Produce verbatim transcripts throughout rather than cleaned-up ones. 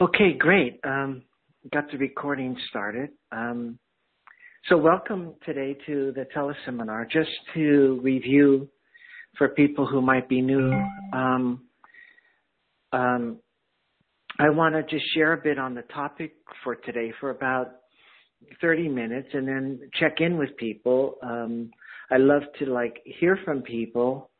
Okay, great. Um, got the recording started. Um, so welcome today to the teleseminar. Just to review for people who might be new, um, um, I want to just share a bit on the topic for today for about thirty minutes and then check in with people. Um, I love to like hear from people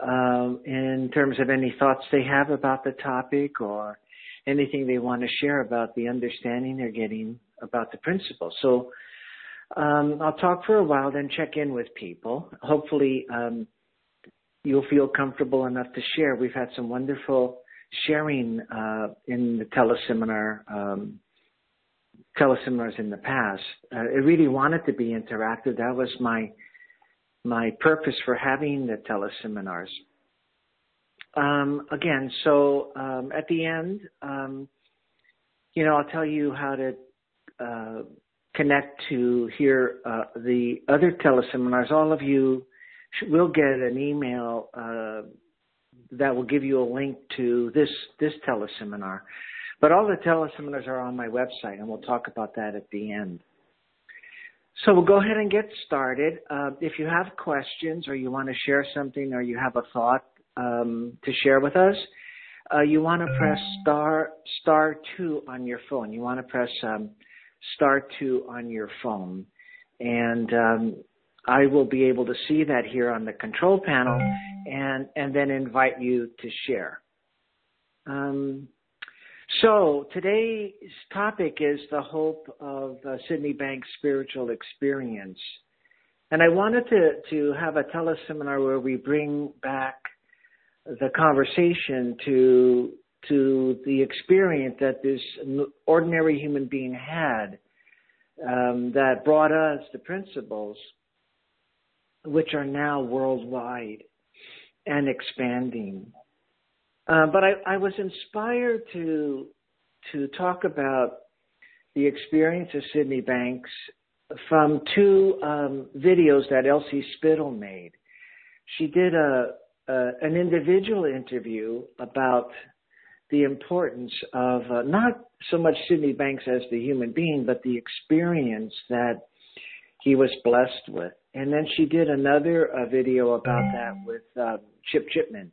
um, in terms of any thoughts they have about the topic or anything they want to share about the understanding they're getting about the principle. So um, I'll talk for a while, then check in with people. Hopefully um, you'll feel comfortable enough to share. We've had some wonderful sharing uh, in the teleseminar, um, teleseminars in the past. Uh, I really wanted to be interactive. That was my my purpose for having the teleseminars. Um, again, so um, at the end, um, you know, I'll tell you how to uh, connect to hear uh, the other teleseminars. All of you will get an email uh, that will give you a link to this this teleseminar. But all the teleseminars are on my website, and we'll talk about that at the end. So we'll go ahead and get started. Uh, if you have questions or you want to share something or you have a thought, Um, to share with us, uh, you want to press star star two on your phone. You want to press um, star two on your phone, and um, I will be able to see that here on the control panel, and and then invite you to share. Um, so today's topic is the hope of uh, Sydney Banks' spiritual experience, and I wanted to to have a teleseminar where we bring back the conversation to to the experience that this ordinary human being had um, that brought us the principles, which are now worldwide and expanding. Uh, but I, I was inspired to to talk about the experience of Sydney Banks from two um, videos that Elsie Spittel made. She did a Uh, an individual interview about the importance of uh, not so much Sydney Banks as the human being, but the experience that he was blessed with. And then she did another uh, video about that with uh, Chip Chipman.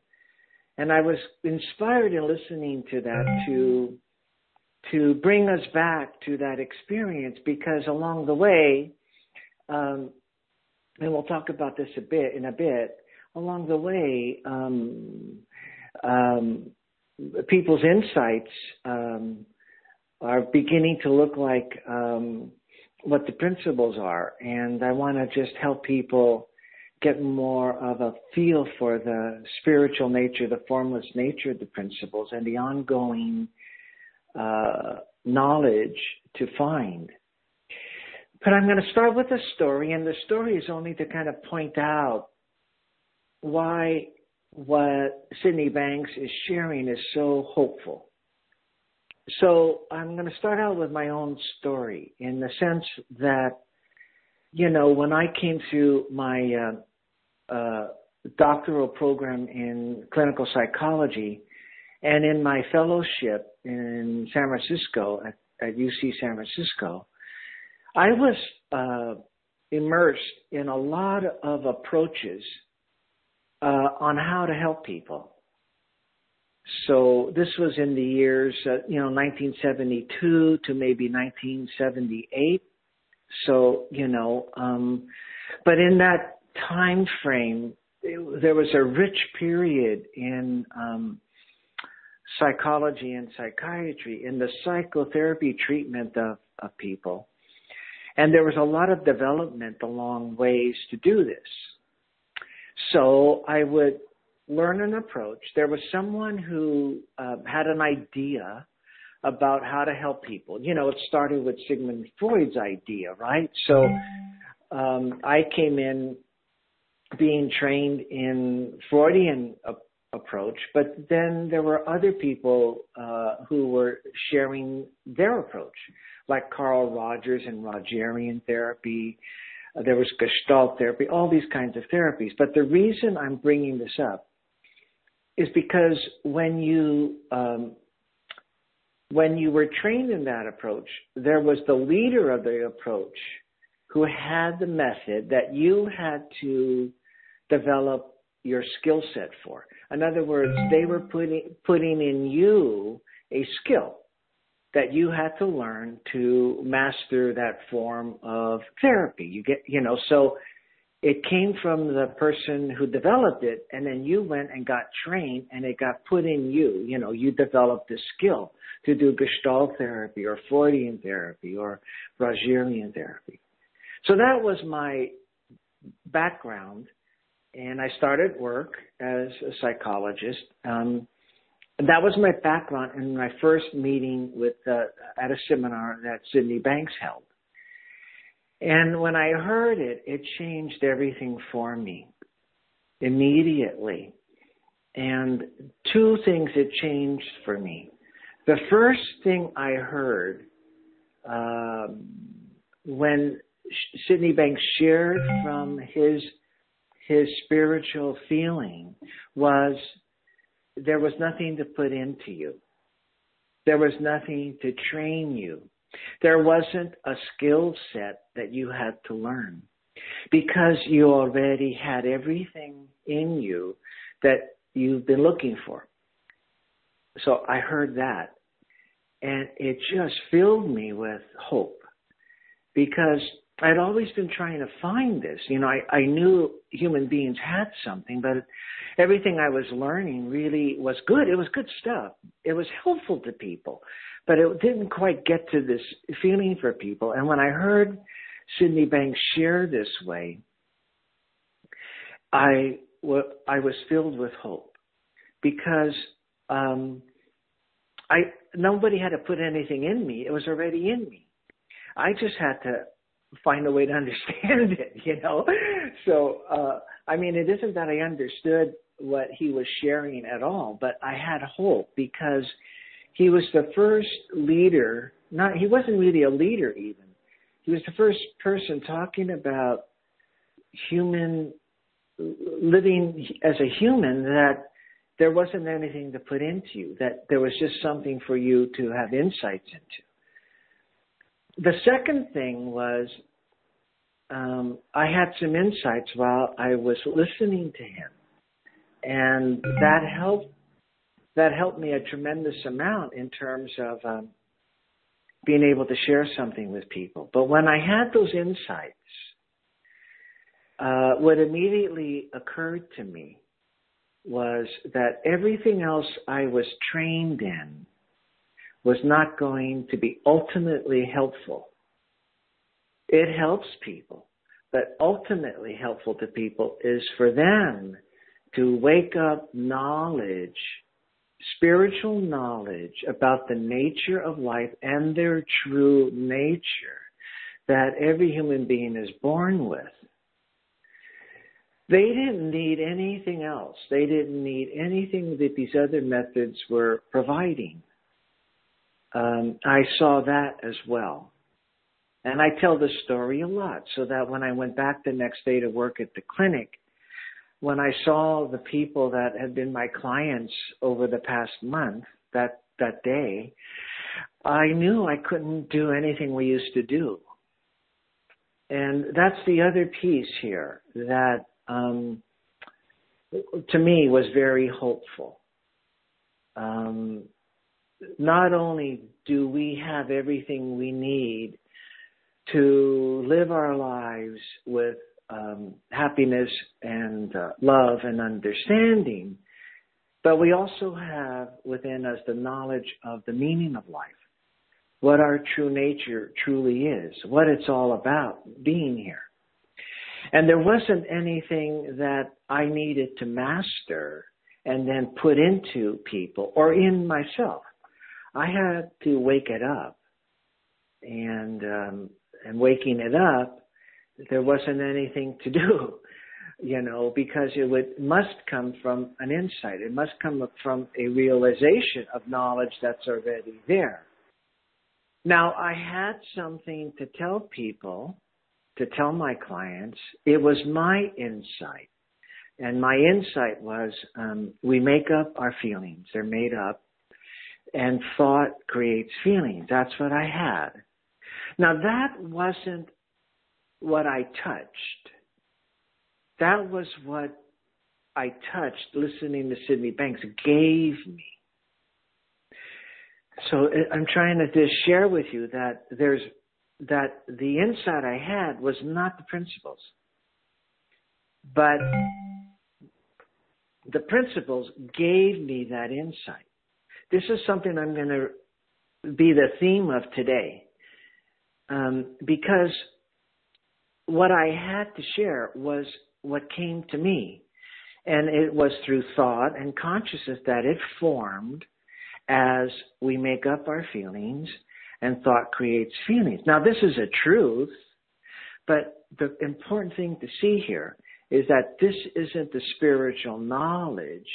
And I was inspired in listening to that to, to bring us back to that experience, because along the way, um, and we'll talk about this a bit in a bit, along the way, um, um, people's insights um, are beginning to look like um, what the principles are. And I want to just help people get more of a feel for the spiritual nature, the formless nature of the principles, and the ongoing uh, knowledge to find. But I'm going to start with a story, and the story is only to kind of point out why what Sydney Banks is sharing is so hopeful. So I'm going to start out with my own story, in the sense that, you know, when I came through my uh, uh, doctoral program in clinical psychology and in my fellowship in San Francisco, at, at U C San Francisco, I was uh, immersed in a lot of approaches Uh, on how to help people. So this was in the years, uh, you know, nineteen seventy-two to maybe nineteen seventy-eight. So, you know, um, but in that time frame, it, there was a rich period in um, psychology and psychiatry, in the psychotherapy treatment of, of people. And there was a lot of development along ways to do this. So I would learn an approach. There was someone who uh, had an idea about how to help people. You know, it started with Sigmund Freud's idea, right? So um, I came in being trained in Freudian uh, approach, but then there were other people uh, who were sharing their approach, like Carl Rogers and Rogerian therapy. There was Gestalt therapy, all these kinds of therapies. But the reason I'm bringing this up is because when you um, when you were trained in that approach, there was the leader of the approach who had the method that you had to develop your skill set for. In other words, they were putting, putting in you a skill that you had to learn to master that form of therapy. You get, you know, so it came from the person who developed it, and then you went and got trained, and it got put in you. You know, you developed the skill to do Gestalt therapy or Freudian therapy or Rogerian therapy. So that was my background, and I started work as a psychologist. Um, that was my background in my first meeting with uh, at a seminar that Sydney Banks held. And when I heard it, it changed everything for me immediately. And two things it changed for me. The first thing I heard uh, when Sydney Banks shared from his his spiritual feeling was there was nothing to put into you. There was nothing to train you. There wasn't a skill set that you had to learn because you already had everything in you that you've been looking for. So I heard that, and it just filled me with hope because I'd always been trying to find this. You know, I, I knew human beings had something, but everything I was learning really was good. It was good stuff. It was helpful to people, but it didn't quite get to this feeling for people. And when I heard Sydney Banks share this way, I, w- I was filled with hope because um, I nobody had to put anything in me. It was already in me. I just had to find a way to understand it, you know? So, uh, I mean, it isn't that I understood what he was sharing at all, but I had hope because he was the first leader, not, he wasn't really a leader even. He was the first person talking about human, living as a human, that there wasn't anything to put into you, that there was just something for you to have insights into. The second thing was um, I had some insights while I was listening to him, and that helped That helped me a tremendous amount in terms of um, being able to share something with people. But when I had those insights, uh, what immediately occurred to me was that everything else I was trained in was not going to be ultimately helpful. It helps people, but ultimately helpful to people is for them to wake up knowledge, spiritual knowledge about the nature of life and their true nature that every human being is born with. They didn't need anything else. They didn't need anything that these other methods were providing. Um, I saw that as well. And I tell this story a lot so that when I went back the next day to work at the clinic, when I saw the people that had been my clients over the past month, that, that day, I knew I couldn't do anything we used to do. And that's the other piece here that, um, to me, was very hopeful. Um, not only do we have everything we need to live our lives with Um, happiness and uh, love and understanding, but we also have within us the knowledge of the meaning of life, what our true nature truly is, what it's all about being here. And there wasn't anything that I needed to master and then put into people or in myself. I had to wake it up, and um, and waking it up, there wasn't anything to do, you know, because it would must come from an insight. It must come from a realization of knowledge that's already there. Now, I had something to tell people, to tell my clients. It was my insight. And my insight was um, we make up our feelings. They're made up. and thought creates feeling. That's what I had. Now, that wasn't what I touched. That was what I touched listening to Sydney Banks gave me. So I'm trying to just share with you that there's that the insight I had was not the principles, but the principles gave me that insight. This is something I'm going to be the theme of today, um, because what I had to share was what came to me, and it was through thought and consciousness that it formed as we make up our feelings, and thought creates feelings. Now, this is a truth, but the important thing to see here is that this isn't the spiritual knowledge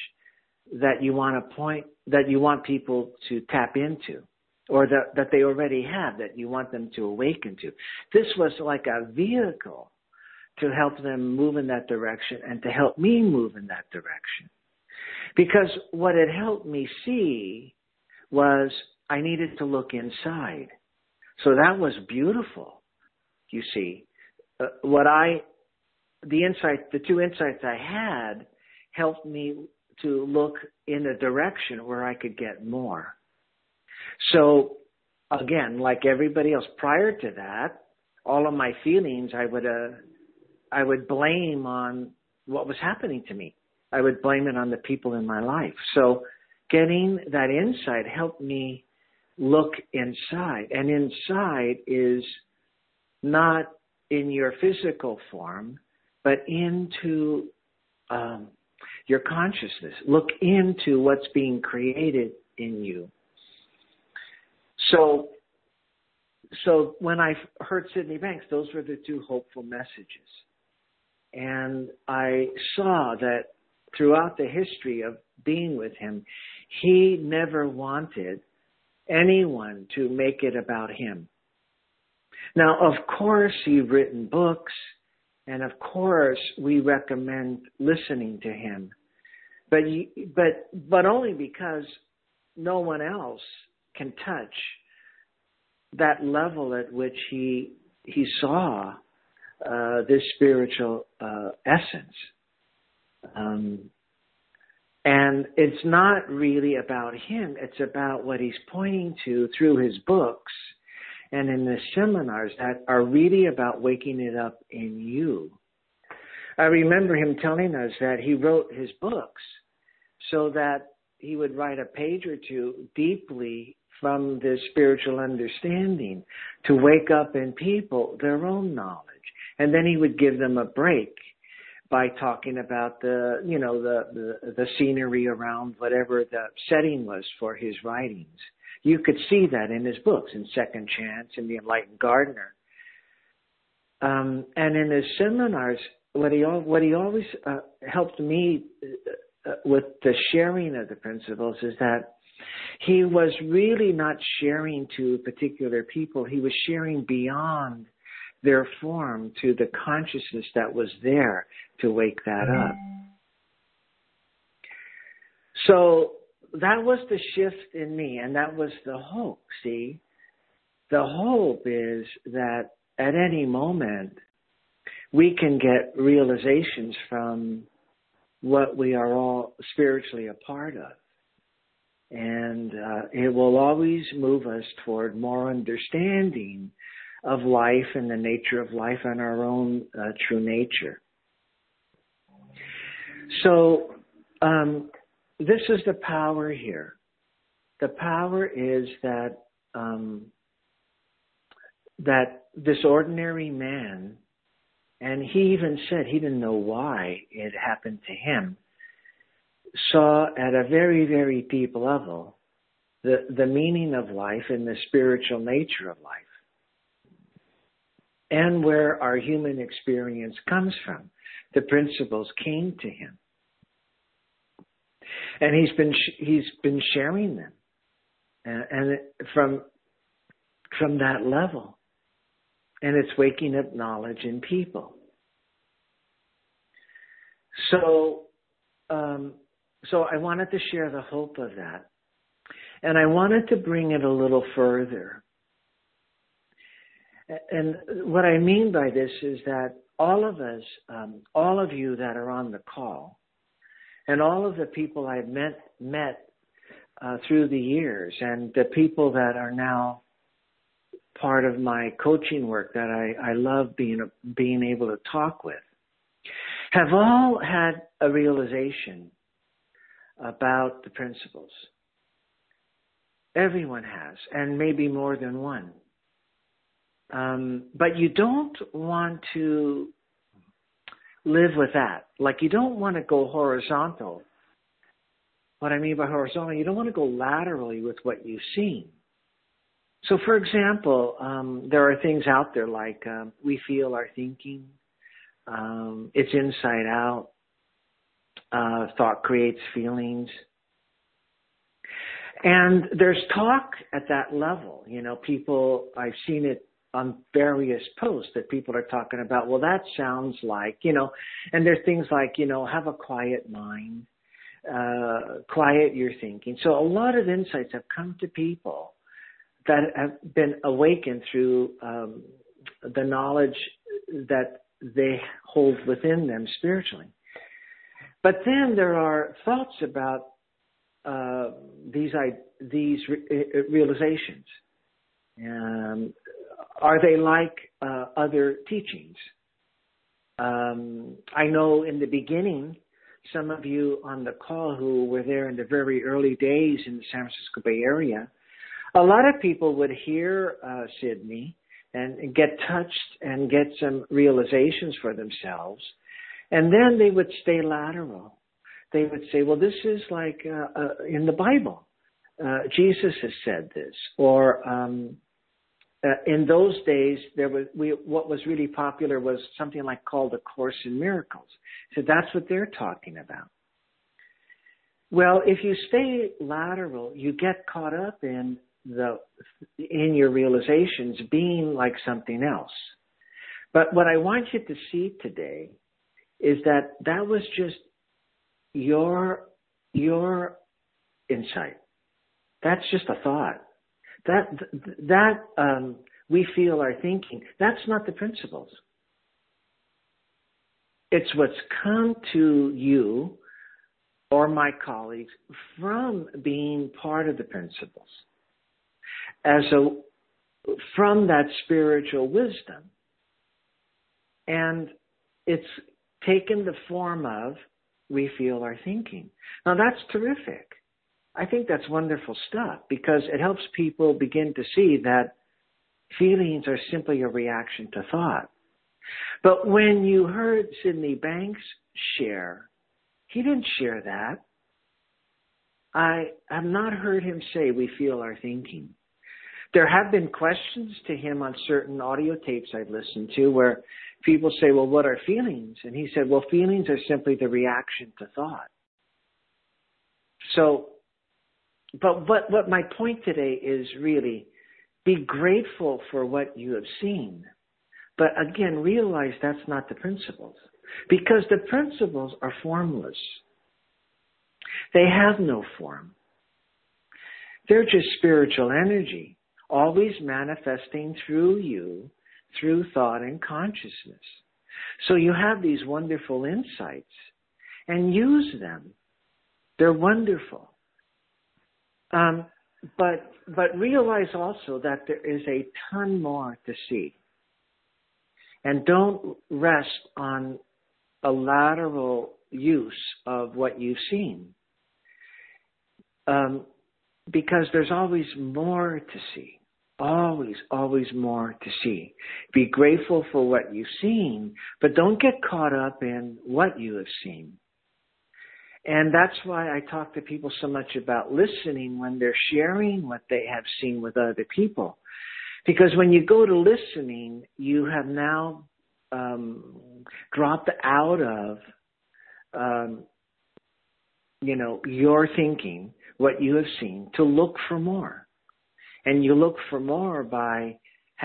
that you want to point, that you want people to tap into, or that, that they already have, that you want them to awaken to. This was like a vehicle to help them move in that direction and to help me move in that direction. Because what it helped me see was I needed to look inside. So that was beautiful, you see. Uh, what I, the insight, the two insights I had helped me to look in a direction where I could get more. So again, like everybody else prior to that, all of my feelings I would, uh, I would blame on what was happening to me. I would blame it on the people in my life. So getting that insight helped me look inside. And inside is not in your physical form, but into um, your consciousness. Look into what's being created in you. So, so when I heard Sydney Banks, those were the two hopeful messages. And I saw that throughout the history of being with him, he never wanted anyone to make it about him. Now, of course, he's written books, and of course, we recommend listening to him, but but but only because no one else can touch that level at which he he saw uh, this spiritual uh, essence. Um, and it's not really about him. It's about what he's pointing to through his books and in the seminars that are really about waking it up in you. I remember him telling us that he wrote his books so that he would write a page or two deeply from this spiritual understanding to wake up in people their own knowledge. And then he would give them a break by talking about the, you know, the, the, the scenery around whatever the setting was for his writings. You could see that in his books, in Second Chance, in The Enlightened Gardener. Um, and in his seminars, what he, what he always uh, helped me uh, with the sharing of the principles is that he was really not sharing to particular people. He was sharing beyond their form to the consciousness that was there to wake that up. So that was the shift in me, and that was the hope, see? The hope is that at any moment, we can get realizations from what we are all spiritually a part of. And uh, it will always move us toward more understanding of life and the nature of life and our own uh, true nature. So um, this is the power here. The power is that um, that this ordinary man, and he even said he didn't know why it happened to him, saw at a very, very deep level the, the meaning of life and the spiritual nature of life, and where our human experience comes from. The principles came to him. And he's been he's been sharing them. And, and from, from that level. And it's waking up knowledge in people. So, um, so I wanted to share the hope of that. And I wanted to bring it a little further. And what I mean by this is that all of us, um, all of you that are on the call, and all of the people I've met met uh, through the years, and the people that are now part of my coaching work that I, I love being a, being able to talk with, have all had a realization about the principles. Everyone has, and maybe more than one. Um, but you don't want to live with that. Like, you don't want to go horizontal. What I mean by horizontal, you don't want to go laterally with what you've seen. So, for example, um, there are things out there like um, we feel our thinking. Um, it's inside out. Uh, thought creates feelings. And there's talk at that level. You know, people, I've seen it on various posts that people are talking about, well, that sounds like, you know, and there's things like, you know, have a quiet mind, uh, quiet your thinking. So a lot of insights have come to people that have been awakened through um, the knowledge that they hold within them spiritually. But then there are thoughts about uh, these these realizations. Um, Are they like uh, other teachings? Um, I know in the beginning, some of you on the call who were there in the very early days in the San Francisco Bay Area, a lot of people would hear uh, Sydney and, and get touched and get some realizations for themselves. And then they would stay lateral. They would say, well, this is like uh, uh, in the Bible. Uh, Jesus has said this. Or... Um, Uh, in those days, there was we, what was really popular was something like called A Course in Miracles. So that's what they're talking about. Well, if you stay lateral, you get caught up in the in your realizations being like something else. But what I want you to see today is that that was just your your insight. That's just a thought. That that um, we feel our thinking, that's not the principles. It's what's come to you or my colleagues from being part of the principles, as a from that spiritual wisdom, and it's taken the form of we feel our thinking. Now that's terrific. I think that's wonderful stuff because it helps people begin to see that feelings are simply a reaction to thought. But when you heard Sydney Banks share, he didn't share that. I have not heard him say we feel our thinking. There have been questions to him on certain audio tapes I've listened to where people say, well, what are feelings? And he said, well, feelings are simply the reaction to thought. So, But what, what my point today is really be grateful for what you have seen. But again, realize that's not the principles because the principles are formless. They have no form. They're just spiritual energy, always manifesting through you, through thought and consciousness. So you have these wonderful insights and use them. They're wonderful. Um, but but realize also that there is a ton more to see. And don't rest on a lateral use of what you've seen. Um, because there's always more to see. Always, always more to see. Be grateful for what you've seen, but don't get caught up in what you have seen. And that's why I talk to people so much about listening when they're sharing what they have seen with other people. Because when you go to listening, you have now um, dropped out of, um, you know, your thinking, what you have seen, to look for more. And you look for more by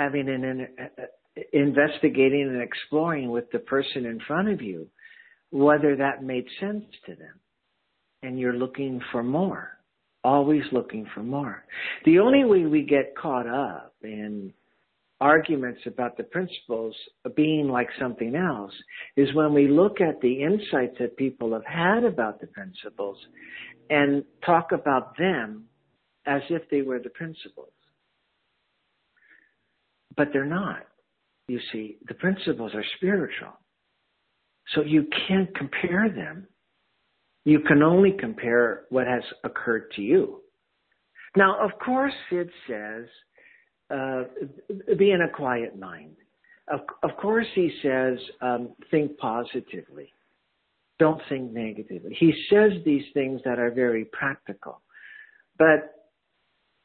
having an, an uh, investigating and exploring with the person in front of you, whether that made sense to them. And you're looking for more. always looking for more. The only way we get caught up in arguments about the principles being like something else is when we look at the insights that people have had about the principles and talk about them as if they were the principles. But they're not. You see, the principles are spiritual. So you can't compare them. You can only compare what has occurred to you. Now, of course, Sid says, uh, be in a quiet mind. Of, of course, he says, um, think positively. Don't think negatively. He says these things that are very practical. But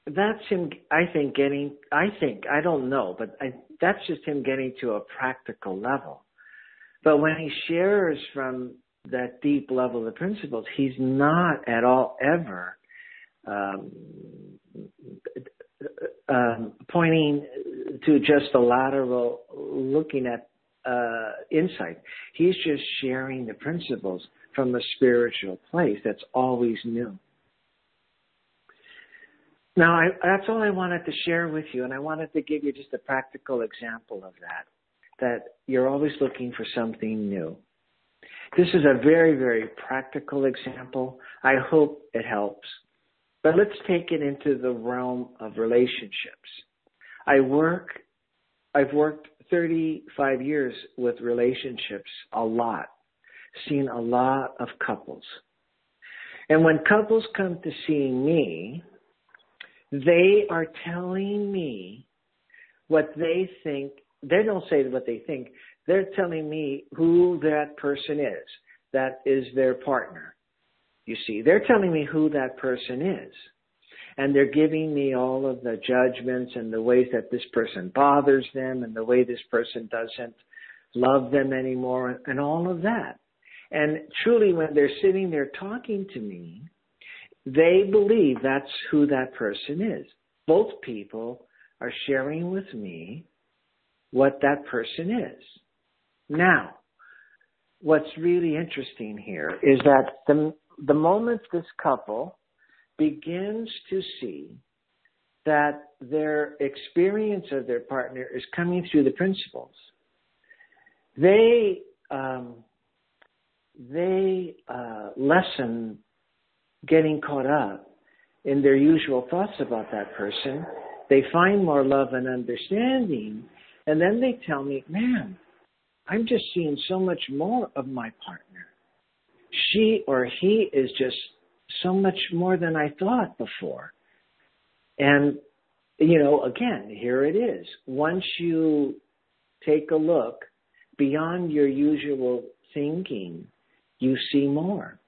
that's him, I think, getting, I think, I don't know, but I, that's just him getting to a practical level. But when he shares from that deep level of principles, he's not at all ever um, um, pointing to just a lateral looking at uh, insight. He's just sharing the principles from a spiritual place that's always new. Now, I, that's all I wanted to share with you, and I wanted to give you just a practical example of that, that you're always looking for something new. This is a very, very practical example. I hope it helps. But let's take it into the realm of relationships. I work, I've worked thirty-five years with relationships a lot, seen a lot of couples. And when couples come to see me, they are telling me what they think. They don't say what they think. They're telling me who that person is. That is their partner. You see, they're telling me who that person is. And they're giving me all of the judgments and the ways that this person bothers them and the way this person doesn't love them anymore and all of that. And truly, when they're sitting there talking to me, they believe that's who that person is. Both people are sharing with me what that person is. Now, what's really interesting here is that the, the moment this couple begins to see that their experience of their partner is coming through the principles, they um, they uh, lessen getting caught up in their usual thoughts about that person. They find more love and understanding. And then they tell me, man, I'm just seeing so much more of my partner. She or he is just so much more than I thought before. And, you know, again, here it is. Once you take a look beyond your usual thinking, you see more.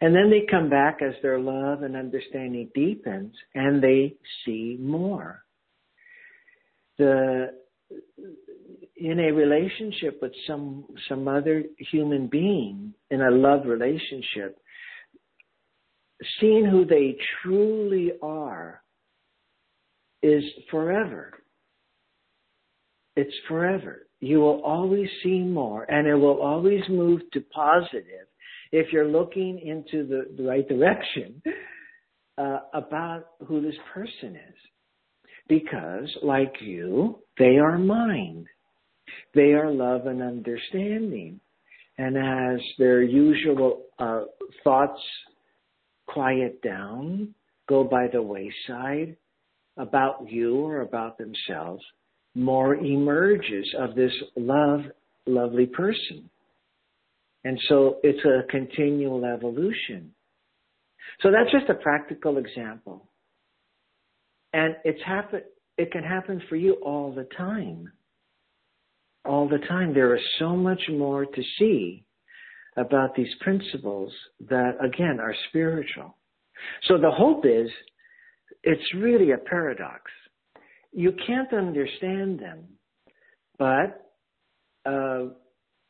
And then they come back as their love and understanding deepens, and they see more. The, in a relationship with some some other human being, in a love relationship, seeing who they truly are is forever. It's forever. You will always see more, and it will always move to positive if you're looking into the, the right direction uh, about who this person is. Because, like you, they are mind. They are love and understanding. And as their usual uh, thoughts quiet down, go by the wayside about you or about themselves, more emerges of this love, lovely person. And so it's a continual evolution. So that's just a practical example. And it's happen, it can happen for you all the time. All the time. There is so much more to see about these principles that, again, are spiritual. So the hope is, it's really a paradox. You can't understand them, but, uh,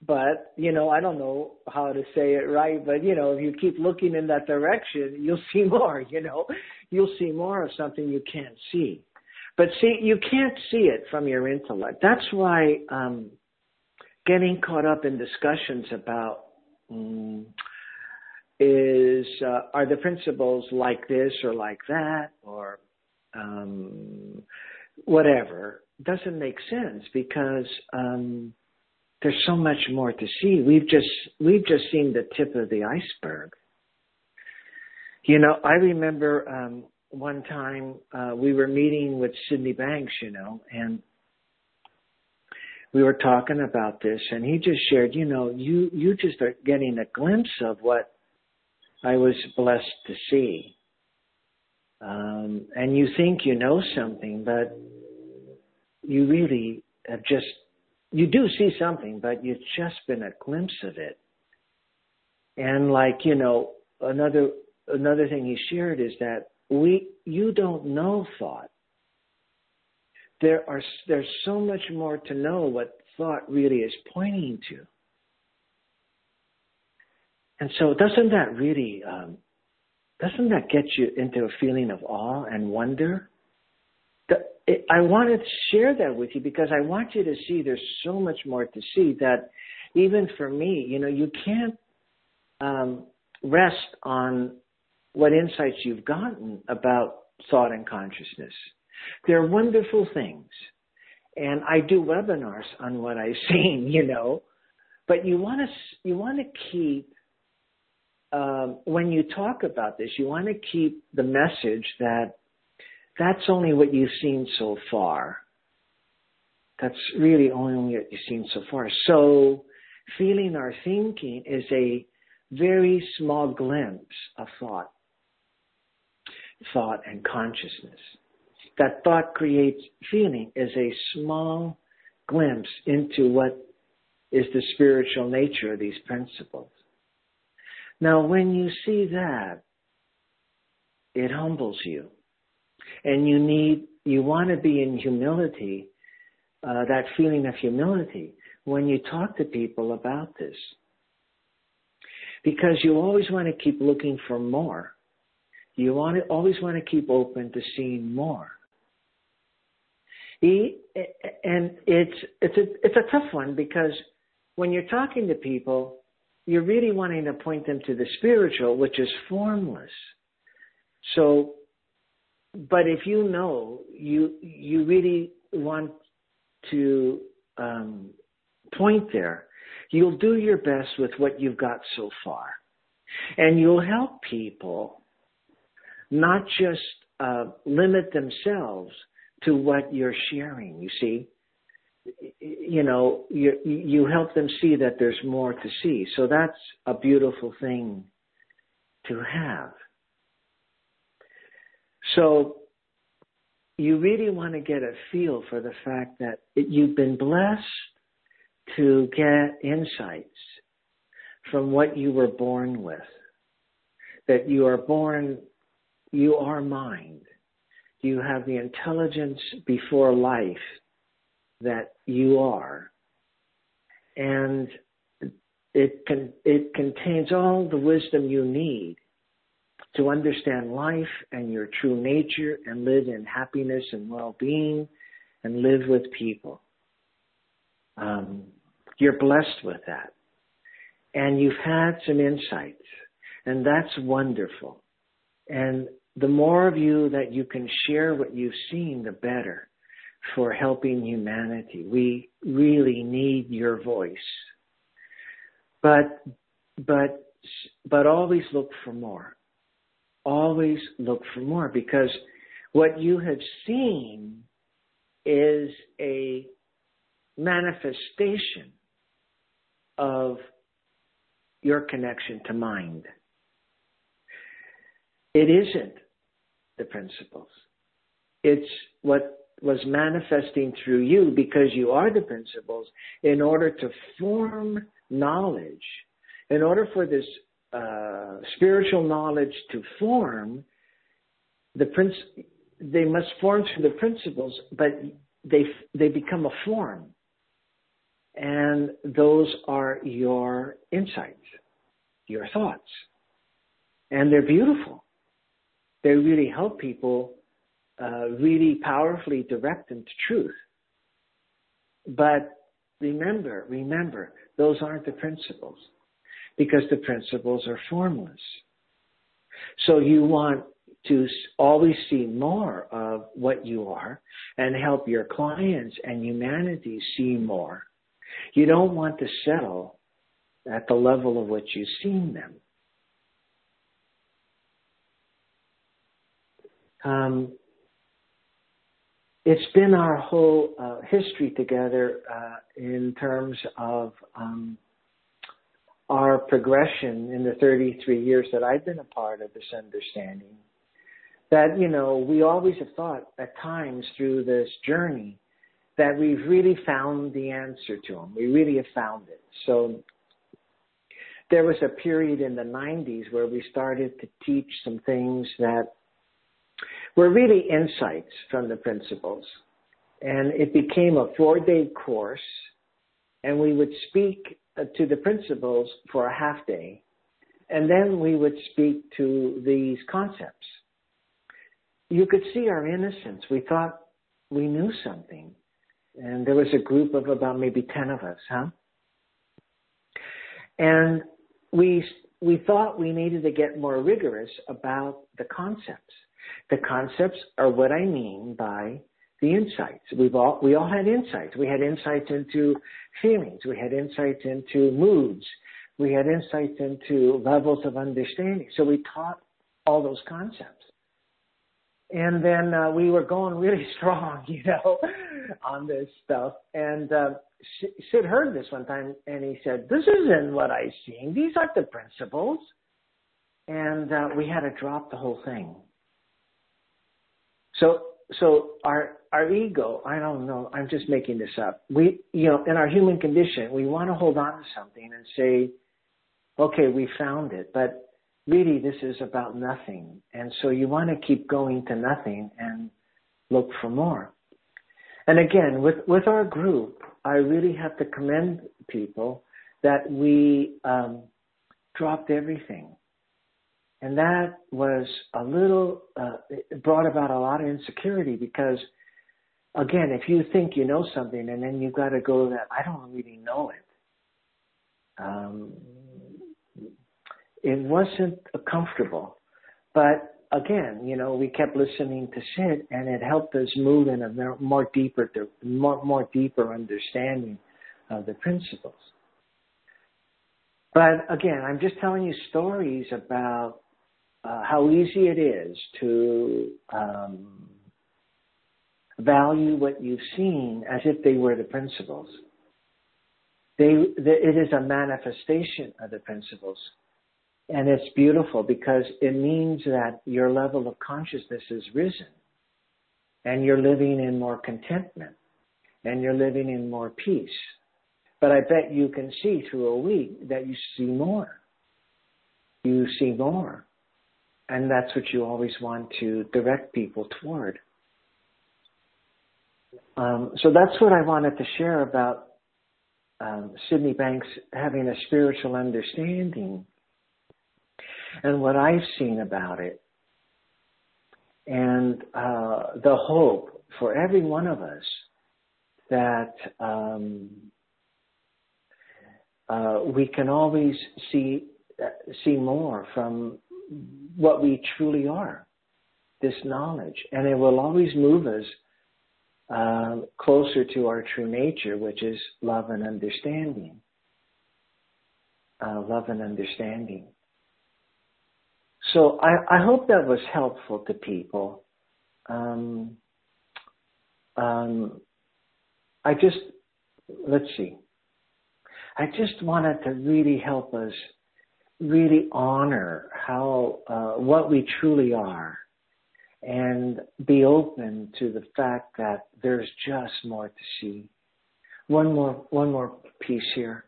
but you know, I don't know how to say it right, but, you know, if you keep looking in that direction, you'll see more, you know. You'll see more of something you can't see. But see, you can't see it from your intellect. That's why um, getting caught up in discussions about um, is, uh, are the principles like this or like that or um, whatever, doesn't make sense because um, there's so much more to see. We've just, we've just seen the tip of the iceberg. You know, I remember um, one time uh, we were meeting with Sydney Banks, you know, and we were talking about this, and he just shared, you know, you, you just are getting a glimpse of what I was blessed to see. Um, and you think you know something, but you really have just, you do see something, but you've just been a glimpse of it. And like, you know, another another thing he shared is that we, you don't know thought. There are, there's so much more to know what thought really is pointing to. And so doesn't that really, um, doesn't that get you into a feeling of awe and wonder? The, it, I want to share that with you because I want you to see there's so much more to see that even for me, you know, you can't um, rest on what insights you've gotten about thought and consciousness. They're wonderful things. And I do webinars on what I've seen, you know. But you want to, you want to keep, um, when you talk about this, you want to keep the message that that's only what you've seen so far. That's really only what you've seen so far. So feeling or thinking is a very small glimpse of thought, thought and consciousness. That thought creates feeling is a small glimpse into what is the spiritual nature of these principles. Now, when you see that, it humbles you. And you need, you want to be in humility, uh, that feeling of humility, when you talk to people about this. Because you always want to keep looking for more. You want to, always want to keep open to seeing more. He, and it's it's a it's a tough one because when you're talking to people, you're really wanting to point them to the spiritual, which is formless. So, but if you know, you you really want to um, point there, you'll do your best with what you've got so far, and you'll help people not just uh, limit themselves to what you're sharing, you see. You know, you, you help them see that there's more to see. So that's a beautiful thing to have. So you really want to get a feel for the fact that you've been blessed to get insights from what you were born with, that you are born, you are mind. You have the intelligence before life that you are. And it can, it contains all the wisdom you need to understand life and your true nature and live in happiness and well-being and live with people. Um, you're blessed with that. And you've had some insights. And that's wonderful. And the more of you that you can share what you've seen, the better for helping humanity. We really need your voice. But, but, but always look for more. Always look for more because what you have seen is a manifestation of your connection to mind. It isn't the principles. It's what was manifesting through you because you are the principles in order to form knowledge. In order for this uh, spiritual knowledge to form, the princ- they must form through the principles, but they they become a form. And those are your insights, your thoughts. And they're beautiful. They really help people uh, really powerfully direct them to truth. But remember, remember, those aren't the principles. because the principles are formless. So you want to always see more of what you are and help your clients and humanity see more. You don't want to settle at the level of which you've seen them. Um, it's been our whole uh, history together uh, in terms of um, our progression in the thirty-three years that I've been a part of this understanding. That, you know, we always have thought at times through this journey that we've really found the answer to them. We really have found it. So there was a period in the nineties where we started to teach some things that were really insights from the principles. And it became a four-day course, and we would speak to the principles for a half day, and then we would speak to these concepts. You could see our innocence. We thought we knew something. And there was a group of about maybe ten of us, huh? And we we thought we needed to get more rigorous about the concepts. The concepts are what I mean by the insights. We've all, we all had insights. We had insights into feelings. We had insights into moods. We had insights into levels of understanding. So we taught all those concepts. And then uh, we were going really strong, you know, on this stuff. And uh, Sid heard this one time, and he said, this isn't what I've seen. These aren't the principles. And uh, we had to drop the whole thing. So so our our ego, I don't know, I'm just making this up. We, you know, in our human condition, we want to hold on to something and say, okay, we found it, but really, this is about nothing. And so you want to keep going to nothing and look for more. And again, with, with our group, I really have to commend people that we um, dropped everything. And that was a little, uh, it brought about a lot of insecurity because, again, if you think you know something and then you've got to go that, I don't really know it. Um It wasn't comfortable, but again, you know, we kept listening to Sid, and it helped us move in a more deeper, more, more deeper understanding of the principles. But again, I'm just telling you stories about uh, how easy it is to um, value what you've seen as if they were the principles. They, the, it is a manifestation of the principles. And it's beautiful because it means that your level of consciousness has risen and you're living in more contentment and you're living in more peace. But I bet you can see through a week that you see more. You see more. And that's what you always want to direct people toward. Um, so that's what I wanted to share about um, Sydney Banks having a spiritual understanding and what I've seen about it, and uh, the hope for every one of us that um, uh, we can always see uh, see more from what we truly are, this knowledge, and it will always move us uh, closer to our true nature, which is love and understanding. Uh, love and understanding. So I, I hope that was helpful to people. Um, um, I just, let's see. I just wanted to really help us really honor how, uh, what we truly are and be open to the fact that there's just more to see. One more, one more piece here.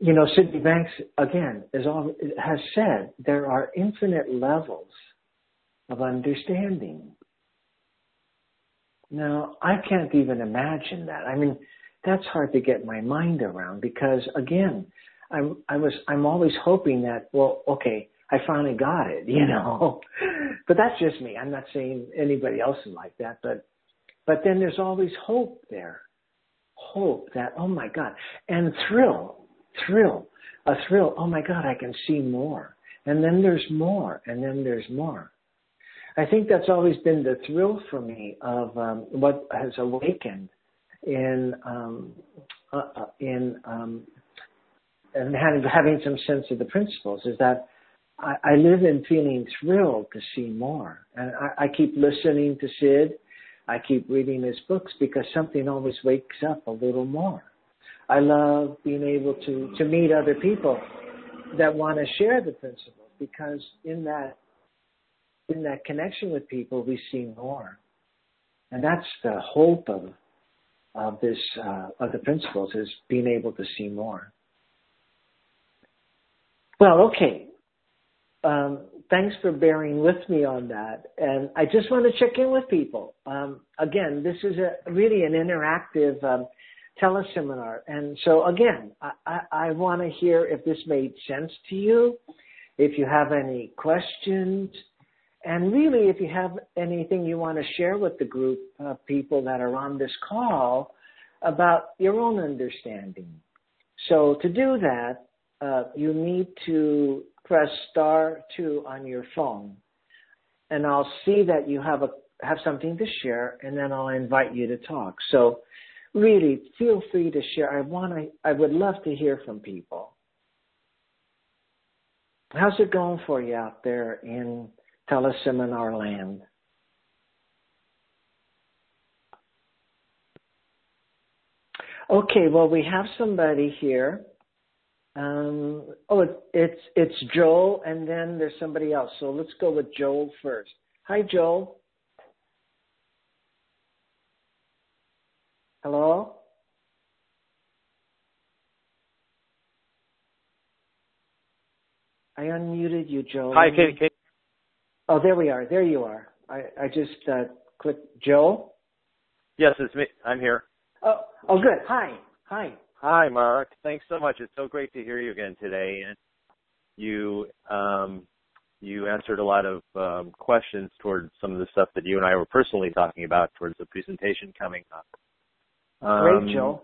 You know, Sydney Banks, again, is all, has said there are infinite levels of understanding. Now, I can't even imagine that. I mean, that's hard to get my mind around because, again, I'm, I was, I'm always hoping that, well, okay, I finally got it, you know. But that's just me. I'm not saying anybody else is like that. But, but then there's always hope there. Hope that, oh, my God. And thrill. thrill, a thrill. Oh my God, I can see more. And then there's more, and then there's more. I think that's always been the thrill for me of um, what has awakened in um, uh, in um, and having some sense of the principles is that I, I live in feeling thrilled to see more. And I, I keep listening to Sid. I keep reading his books because something always wakes up a little more. I love being able to, to meet other people that want to share the principle, because in that in that connection with people, we see more. And that's the hope of of this uh, of the principles, is being able to see more. Well, okay. Um, thanks for bearing with me on that. And I just want to check in with people. Um, again, this is a really an interactive um, teleseminar. And so, again, I, I, I want to hear if this made sense to you, if you have any questions, and really if you have anything you want to share with the group of people that are on this call about your own understanding. So to do that, uh, you need to press star two on your phone, and I'll see that you have a have something to share, and then I'll invite you to talk. So really, feel free to share. I want to, I would love to hear from people. How's it going for you out there in teleseminar land? Okay, well, we have somebody here. Um, oh, it, it's it's Joel, and then there's somebody else. So let's go with Joel first. Hi, Joel. Hello? I unmuted you, Joel. Hi, Katie. Katie. Oh, there we are. There you are. I, I just uh, clicked Joel. Yes, it's me. I'm here. Oh, oh, good. Hi. Hi. Hi, Mark. Thanks so much. It's so great to hear you again today. And you um, you answered a lot of um, questions towards some of the stuff that you and I were personally talking about towards the presentation coming up. Um, great, Joe.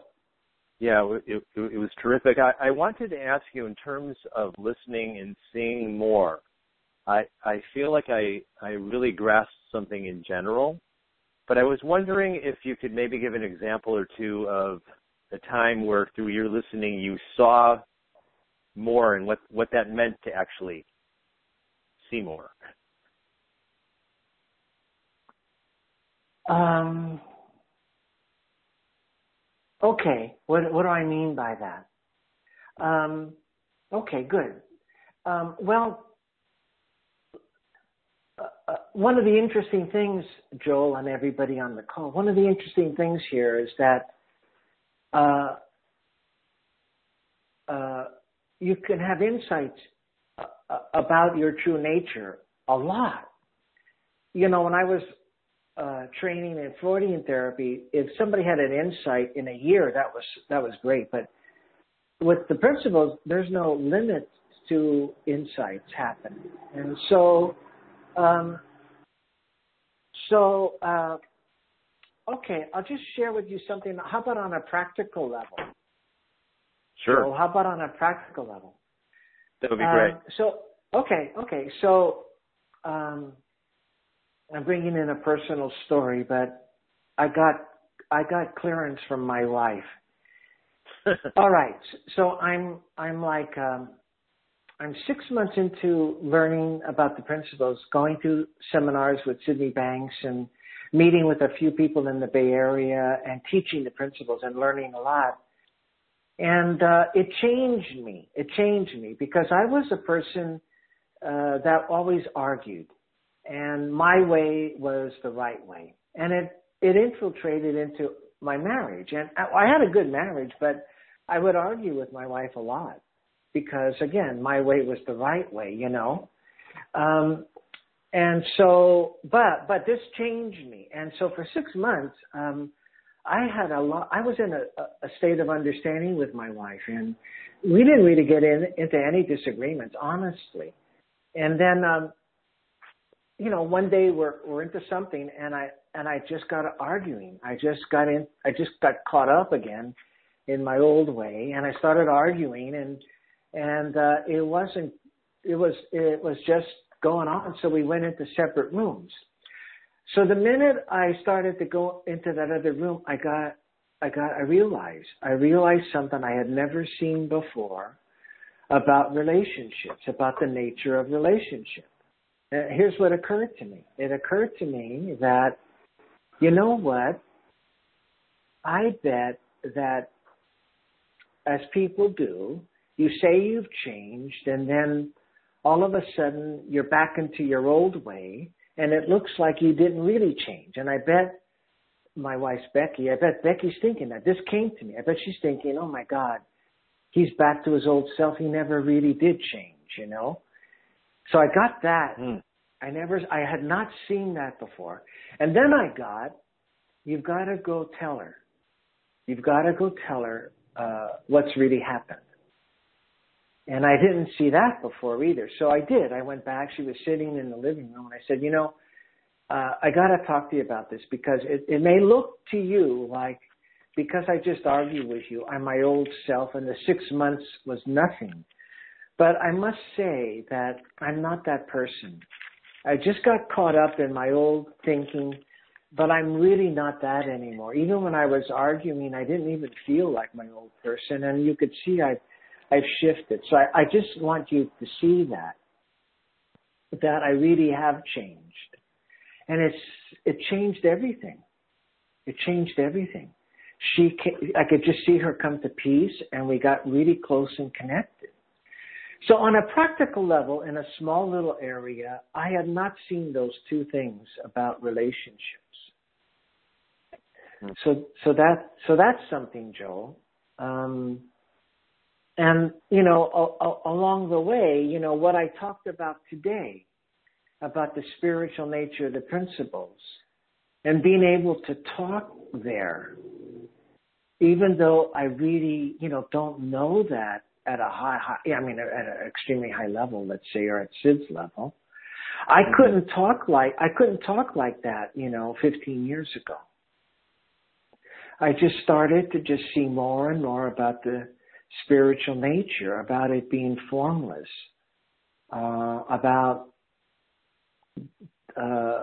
Yeah, it, it, it was terrific. I, I wanted to ask you, in terms of listening and seeing more, I I feel like I, I really grasped something in general, but I was wondering if you could maybe give an example or two of the time where through your listening you saw more, and what, what that meant to actually see more. Um. Okay, what what do I mean by that? Um, okay, good. Um, well, uh, one of the interesting things, Joel, and everybody on the call, one of the interesting things here is that Uh, uh, you can have insights uh, about your true nature a lot. You know, when I was uh, training in Freudian therapy, if somebody had an insight in a year, that was that was great. But with the principles, there's no limit to insights happening, and so, um, so. Uh, Okay, I'll just share with you something. How about on a practical level? Sure. So how about on a practical level? That would be um, great. So, okay, okay. So um, I'm bringing in a personal story, but I got I got clearance from my wife. All right. So I'm I'm like um, I'm six months into learning about the principles, going through seminars with Sydney Banks and meeting with a few people in the Bay Area and teaching the principles and learning a lot. And uh, it changed me. It changed me because I was a person uh, that always argued, and my way was the right way. And it, it infiltrated into my marriage. And I, I had a good marriage, but I would argue with my wife a lot because, again, my way was the right way, you know. Um And so, but, but this changed me. And so for six months, um, I had a lot, I was in a, a state of understanding with my wife, and we didn't really get in, into any disagreements, honestly. And then, um, you know, one day we're, we're into something, and I, and I just got arguing. I just got in, I just got caught up again in my old way, and I started arguing, and and uh, it wasn't it was it was just going on. So we went into separate rooms. So the minute I started to go into that other room, I got I got I realized I realized something I had never seen before about relationships, about the nature of relationship. Uh, here's what occurred to me. It occurred to me that, you know what, I bet that as people do, you say you've changed and then all of a sudden you're back into your old way and it looks like you didn't really change. And I bet my wife's Becky, I bet Becky's thinking that. This came to me. I bet she's thinking, oh my God, he's back to his old self. He never really did change, you know. So I got that. Mm. I never, I had not seen that before. And then I got, you've got to go tell her. You've got to go tell her uh, what's really happened. And I didn't see that before either. So I did. I went back. She was sitting in the living room. And I said, you know, uh, I got to talk to you about this because it, it may look to you like, because I just argued with you, I'm my old self and the six months was nothing. But I must say that I'm not that person. I just got caught up in my old thinking, but I'm really not that anymore. Even when I was arguing, I didn't even feel like my old person. And you could see I've, I've shifted. So I, I just want you to see that, that I really have changed. And it's it changed everything. It changed everything. She, I could just see her come to peace, and we got really close and connected. So on a practical level, in a small little area, I had not seen those two things about relationships. So, so that, so that's something, Joel. Um, and you know, a, a, along the way, you know, what I talked about today, about the spiritual nature of the principles, and being able to talk there, even though I really, you know, don't know that. At a high, high, I mean, at an extremely high level, let's say, or at Sid's level, I mm-hmm. couldn't talk like I couldn't talk like that, you know, fifteen years ago. I just started to just see more and more about the spiritual nature, about it being formless, uh, about uh,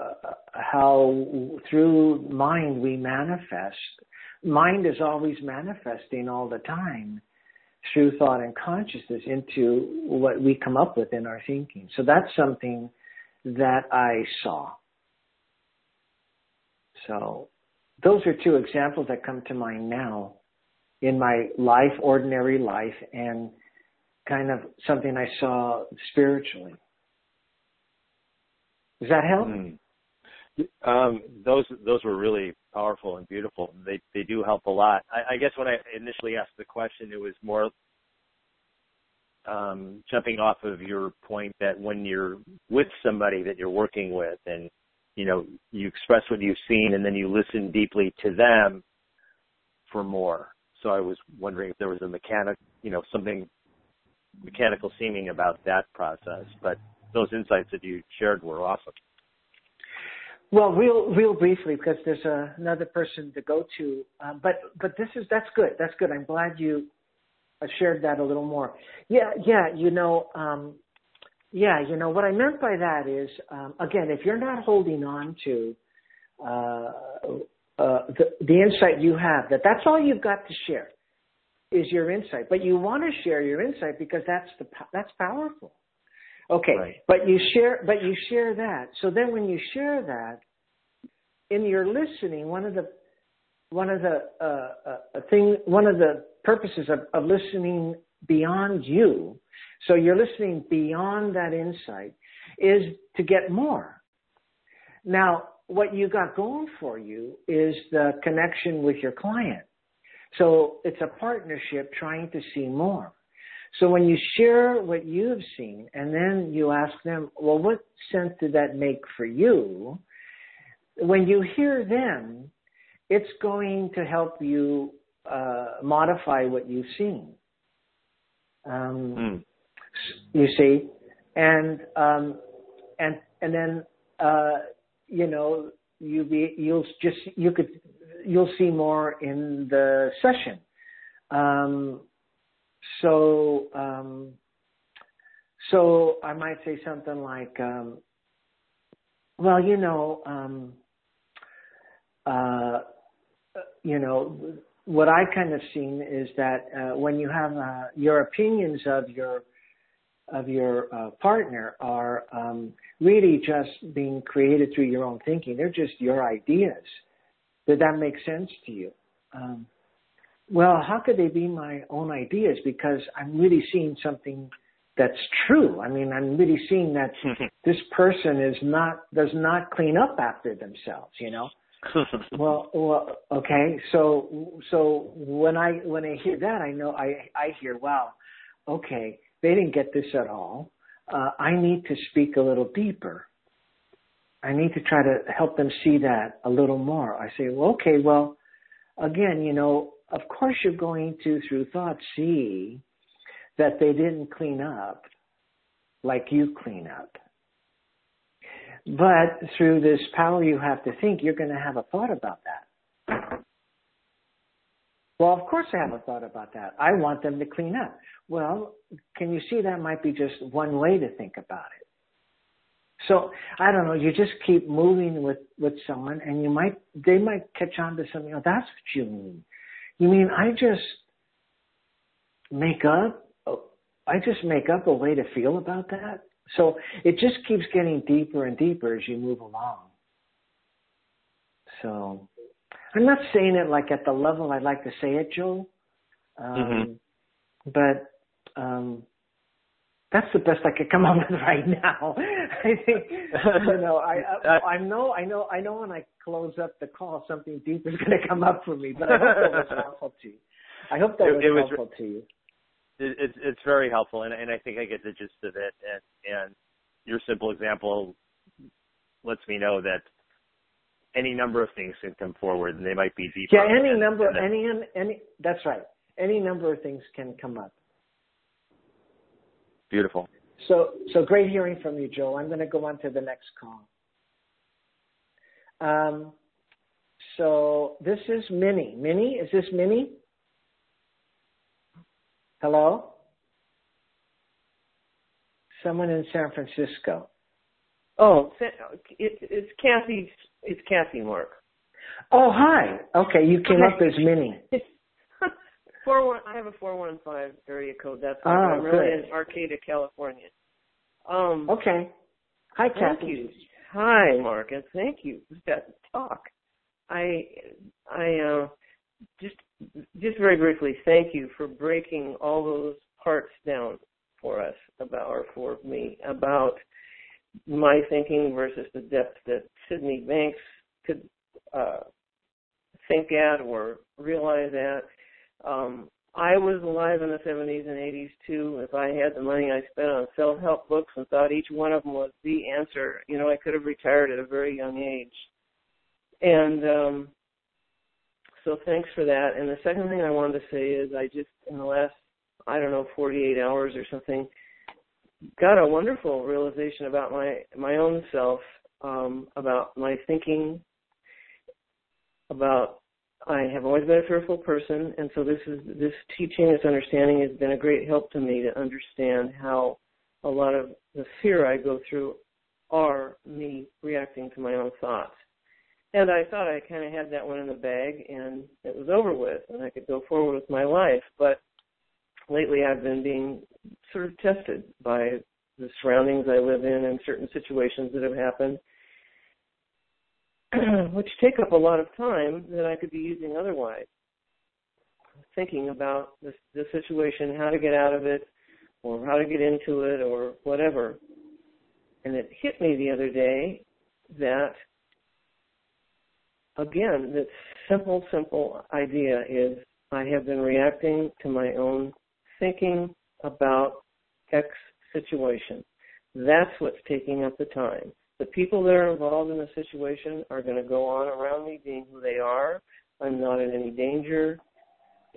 how through mind we manifest. Mind is always manifesting all the time. Through thought and consciousness into what we come up with in our thinking. So that's something that I saw. So those are two examples that come to mind now in my life, ordinary life, and kind of something I saw spiritually. Does that help? Mm. Um, those those were really powerful and beautiful. They they do help a lot. I, I guess when I initially asked the question, it was more um, jumping off of your point that when you're with somebody that you're working with, and you know you express what you've seen, and then you listen deeply to them for more. So I was wondering if there was a mechanic, you know, something mechanical seeming about that process. But those insights that you shared were awesome. Well, real, real briefly, because there's a, another person to go to, um, but but this is that's good. That's good. I'm glad you shared that a little more. Yeah, yeah. You know, um, yeah. You know what I meant by that is, um, again, if you're not holding on to uh, uh, the, the insight you have, that that's all you've got to share is your insight. But you want to share your insight because that's the that's powerful. Okay, right. but you share, but you share that. So then, when you share that, in your listening, one of the, one of the uh, uh, thing, one of the purposes of, of listening beyond you, so you're listening beyond that insight, is to get more. Now, what you got going for you is the connection with your client. So it's a partnership trying to see more. So when you share what you've seen and then you ask them, well, what sense did that make for you? When you hear them, it's going to help you uh, modify what you've seen. Um, mm. You see, and um, and and then uh, you know you be you'll just you could you'll see more in the session. Um, so, um, so I might say something like, um, well, you know, um, uh, you know, what I kind of seen is that uh, when you have uh, your opinions of your of your uh, partner are um, really just being created through your own thinking. They're just your ideas. Did that make sense to you? Um, well, how could they be my own ideas? Because I'm really seeing something that's true. I mean, I'm really seeing that this person is not does not clean up after themselves, you know? well, well, okay. So, so when I when I hear that, I know I I hear, wow, okay, they didn't get this at all. Uh, I need to speak a little deeper. I need to try to help them see that a little more. I say, well, okay, well, again, you know, of course you're going to, through thought, see that they didn't clean up like you clean up. But through this power you have to think, you're going to have a thought about that. Well, of course I have a thought about that. I want them to clean up. Well, can you see that might be just one way to think about it? So, I don't know, you just keep moving with, with someone and you might, they might catch on to something. Oh, that's what you mean. You mean I just make up, I just make up a way to feel about that? So it just keeps getting deeper and deeper as you move along. So I'm not saying it like at the level I'd like to say it, Joel, um, mm-hmm. but um, that's the best I could come up with right now. I think you know I, I I know I know I know when I close up the call, something deep is going to come up for me. But I hope that was helpful to you. I hope that it, was it helpful was, to you. It, it's it's very helpful, and and I think I get the gist of it. And and your simple example lets me know that any number of things can come forward, and they might be deep. Yeah, any and, number, and any any. That's right. Any number of things can come up. Beautiful. So, so great hearing from you, Joel. I'm going to go on to the next call. Um, so this is Minnie. Minnie, is this Minnie? Hello? Someone in San Francisco. Oh, it, it's Kathy. It's Kathy Mark. Oh, hi. Okay, you came hi. up as Minnie. Four, I have a four one five area code. That's oh, I'm good. really in Arcata, California. Um, okay. Hi, Kathy. Thank you. Hi, Mark, and thank you for that talk. I, I uh, just, just very briefly, thank you for breaking all those parts down for us about, or for me, about my thinking versus the depth that Sydney Banks could uh, think at or realize at. Um, I was alive in the seventies and eighties, too. If I had the money I spent on self-help books and thought each one of them was the answer, you know, I could have retired at a very young age. And um, so thanks for that. And the second thing I wanted to say is I just, in the last, I don't know, forty-eight hours or something, got a wonderful realization about my, my own self, um, about my thinking, about I have always been a fearful person, and so this is this teaching, this understanding has been a great help to me to understand how a lot of the fear I go through are me reacting to my own thoughts. And I thought I kind of had that one in the bag, and it was over with, and I could go forward with my life. But lately I've been being sort of tested by the surroundings I live in and certain situations that have happened, which take up a lot of time that I could be using otherwise. Thinking about this, the situation, how to get out of it, or how to get into it, or whatever. And it hit me the other day that, again, this simple, simple idea is I have been reacting to my own thinking about X situation. That's what's taking up the time. The people that are involved in the situation are going to go on around me being who they are. I'm not in any danger.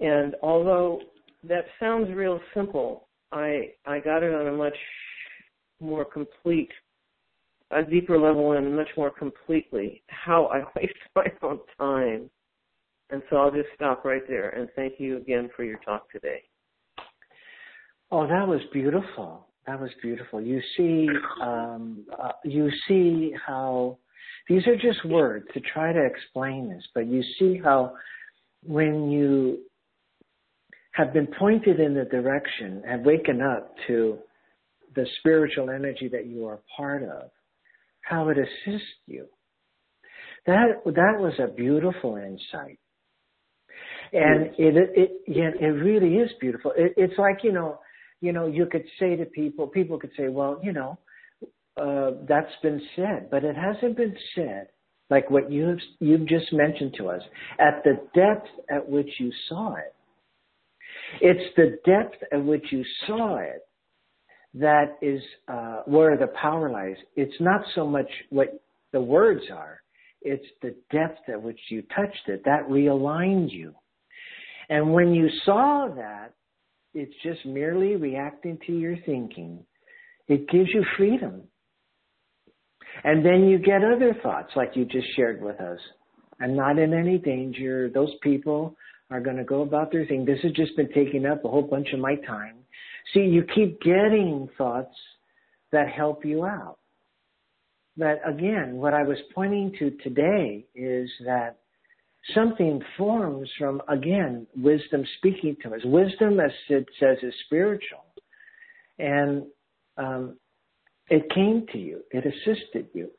And although that sounds real simple, I I got it on a much more complete, a deeper level and much more completely how I waste my own time. And so I'll just stop right there, and thank you again for your talk today. Oh, that was beautiful. That was beautiful. You see, um, uh, you see how these are just words to try to explain this, but you see how when you have been pointed in the direction and waken up to the spiritual energy that you are part of, how it assists you. That that was a beautiful insight. And it it yeah, it really is beautiful. It, it's like, you know, you know, you could say to people, people could say, well, you know, uh, that's been said, but it hasn't been said like what you've you've just mentioned to us at the depth at which you saw it. It's the depth at which you saw it that is uh, where the power lies. It's not so much what the words are. It's the depth at which you touched it. That realigned you. And when you saw that, it's just merely reacting to your thinking. It gives you freedom. And then you get other thoughts like you just shared with us. I'm not in any danger. Those people are going to go about their thing. This has just been taking up a whole bunch of my time. See, you keep getting thoughts that help you out. But again, what I was pointing to today is that something forms from, again, wisdom speaking to us. Wisdom, as Sid says, is spiritual. And um, it came to you. It assisted you.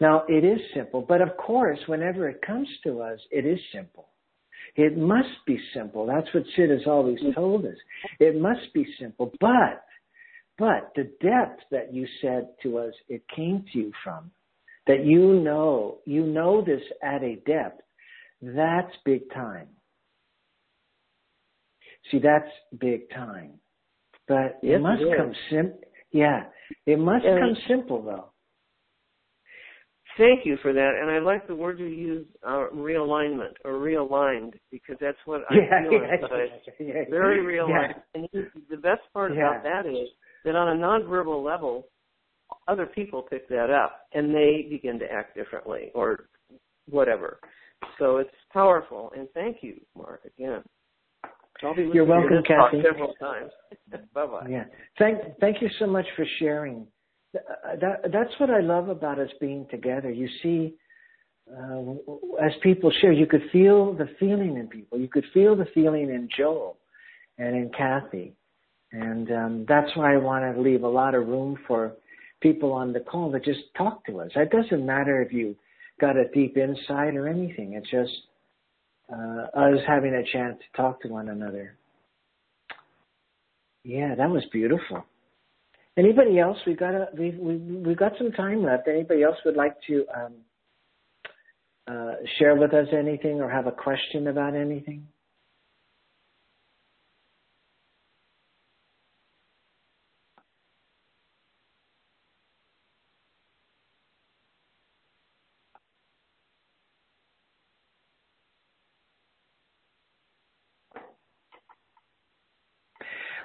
Now, it is simple. But of course, whenever it comes to us, it is simple. It must be simple. That's what Sid has always told us. It must be simple. But but the depth that you said to us it came to you from, that you know, you know this at a depth, that's big time. See, that's big time. But it yes, must it come simple. Yeah, it must and come simple, though. Thank you for that, and I like the word you use, uh, realignment or realigned, because that's what I yeah, feel inside. Yeah, yeah, very realigned. Yeah. And the best part yeah. about that is that on a nonverbal level, other people pick that up, and they begin to act differently or whatever. So it's powerful, and thank you, Mark, again. I'll be You're welcome, Kathy. Several times. Bye-bye. Yeah. Thank, thank you so much for sharing. That, that's what I love about us being together. You see, uh, as people share, you could feel the feeling in people. You could feel the feeling in Joel and in Kathy. And um, that's why I want to leave a lot of room for people on the call to just talk to us. It doesn't matter if you got a deep insight or anything. It's just uh, us having a chance to talk to one another. Yeah, that was beautiful. Anybody else? We've got a, we've, we've, we've got some time left. Anybody else would like to um, uh, share with us anything or have a question about anything?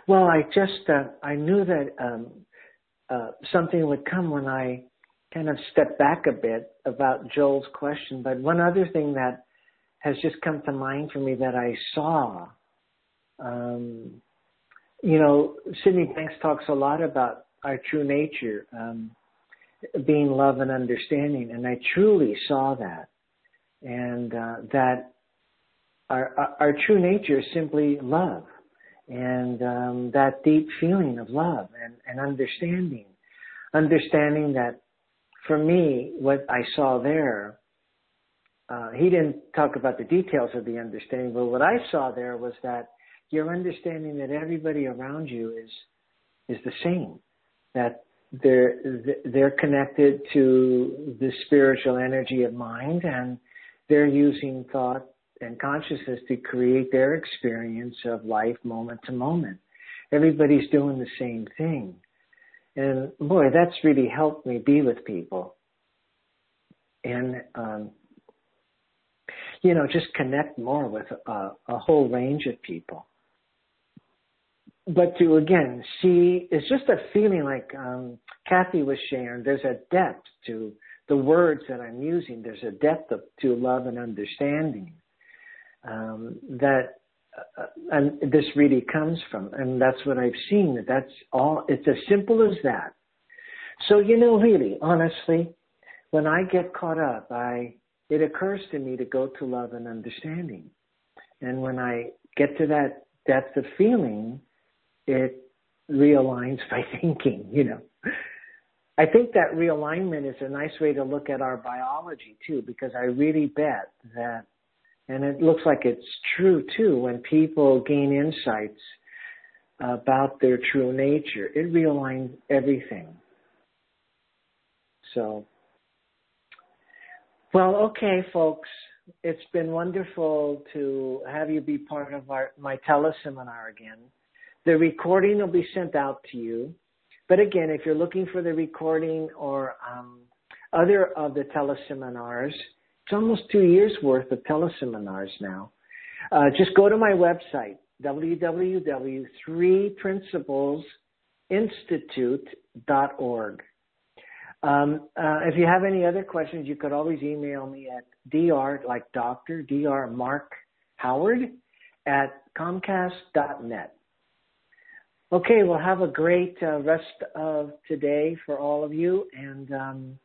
Well, I just, uh, I knew that um, uh, something would come when I kind of stepped back a bit about Joel's question. But one other thing that has just come to mind for me that I saw, um, you know, Sydney Banks talks a lot about our true nature, um, being love and understanding. And I truly saw that. And uh, that our, our, our true nature is simply love. And um, that deep feeling of love and, and understanding, understanding that for me, what I saw there, uh, he didn't talk about the details of the understanding, but what I saw there was that your understanding that everybody around you is is the same, that they're they're connected to the spiritual energy of mind, and they're using thought and consciousness to create their experience of life moment to moment. Everybody's doing the same thing. And boy, that's really helped me be with people. And, um, you know, just connect more with a, a whole range of people. But to, again, see, it's just a feeling like um, Kathy was sharing, there's a depth to the words that I'm using. There's a depth of, to love and understanding. um, that uh, and this really comes from. And that's what I've seen. That that's all. It's as simple as that. So, you know, really, honestly, when I get caught up, I it occurs to me to go to love and understanding. And when I get to that depth of feeling, it realigns my thinking, you know. I think that realignment is a nice way to look at our biology, too, because I really bet that, and it looks like it's true, too, when people gain insights about their true nature, it realigns everything. So, well, okay, folks, it's been wonderful to have you be part of our my teleseminar again. The recording will be sent out to you. But again, if you're looking for the recording or um, other of the teleseminars, it's almost two years worth of teleseminars now. Uh, just go to my website, w w w dot three principles institute dot org. Um, uh, if you have any other questions, you could always email me at dr, like doctor, dr Mark Howard at comcast dot net. Okay, well, have a great uh, rest of today for all of you, and um,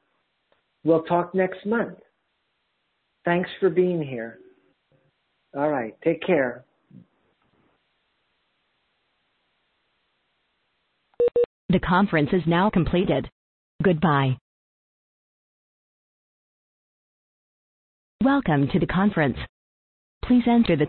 we'll talk next month. Thanks for being here. All right, take care. The conference is now completed. Goodbye. Welcome to the conference. Please enter the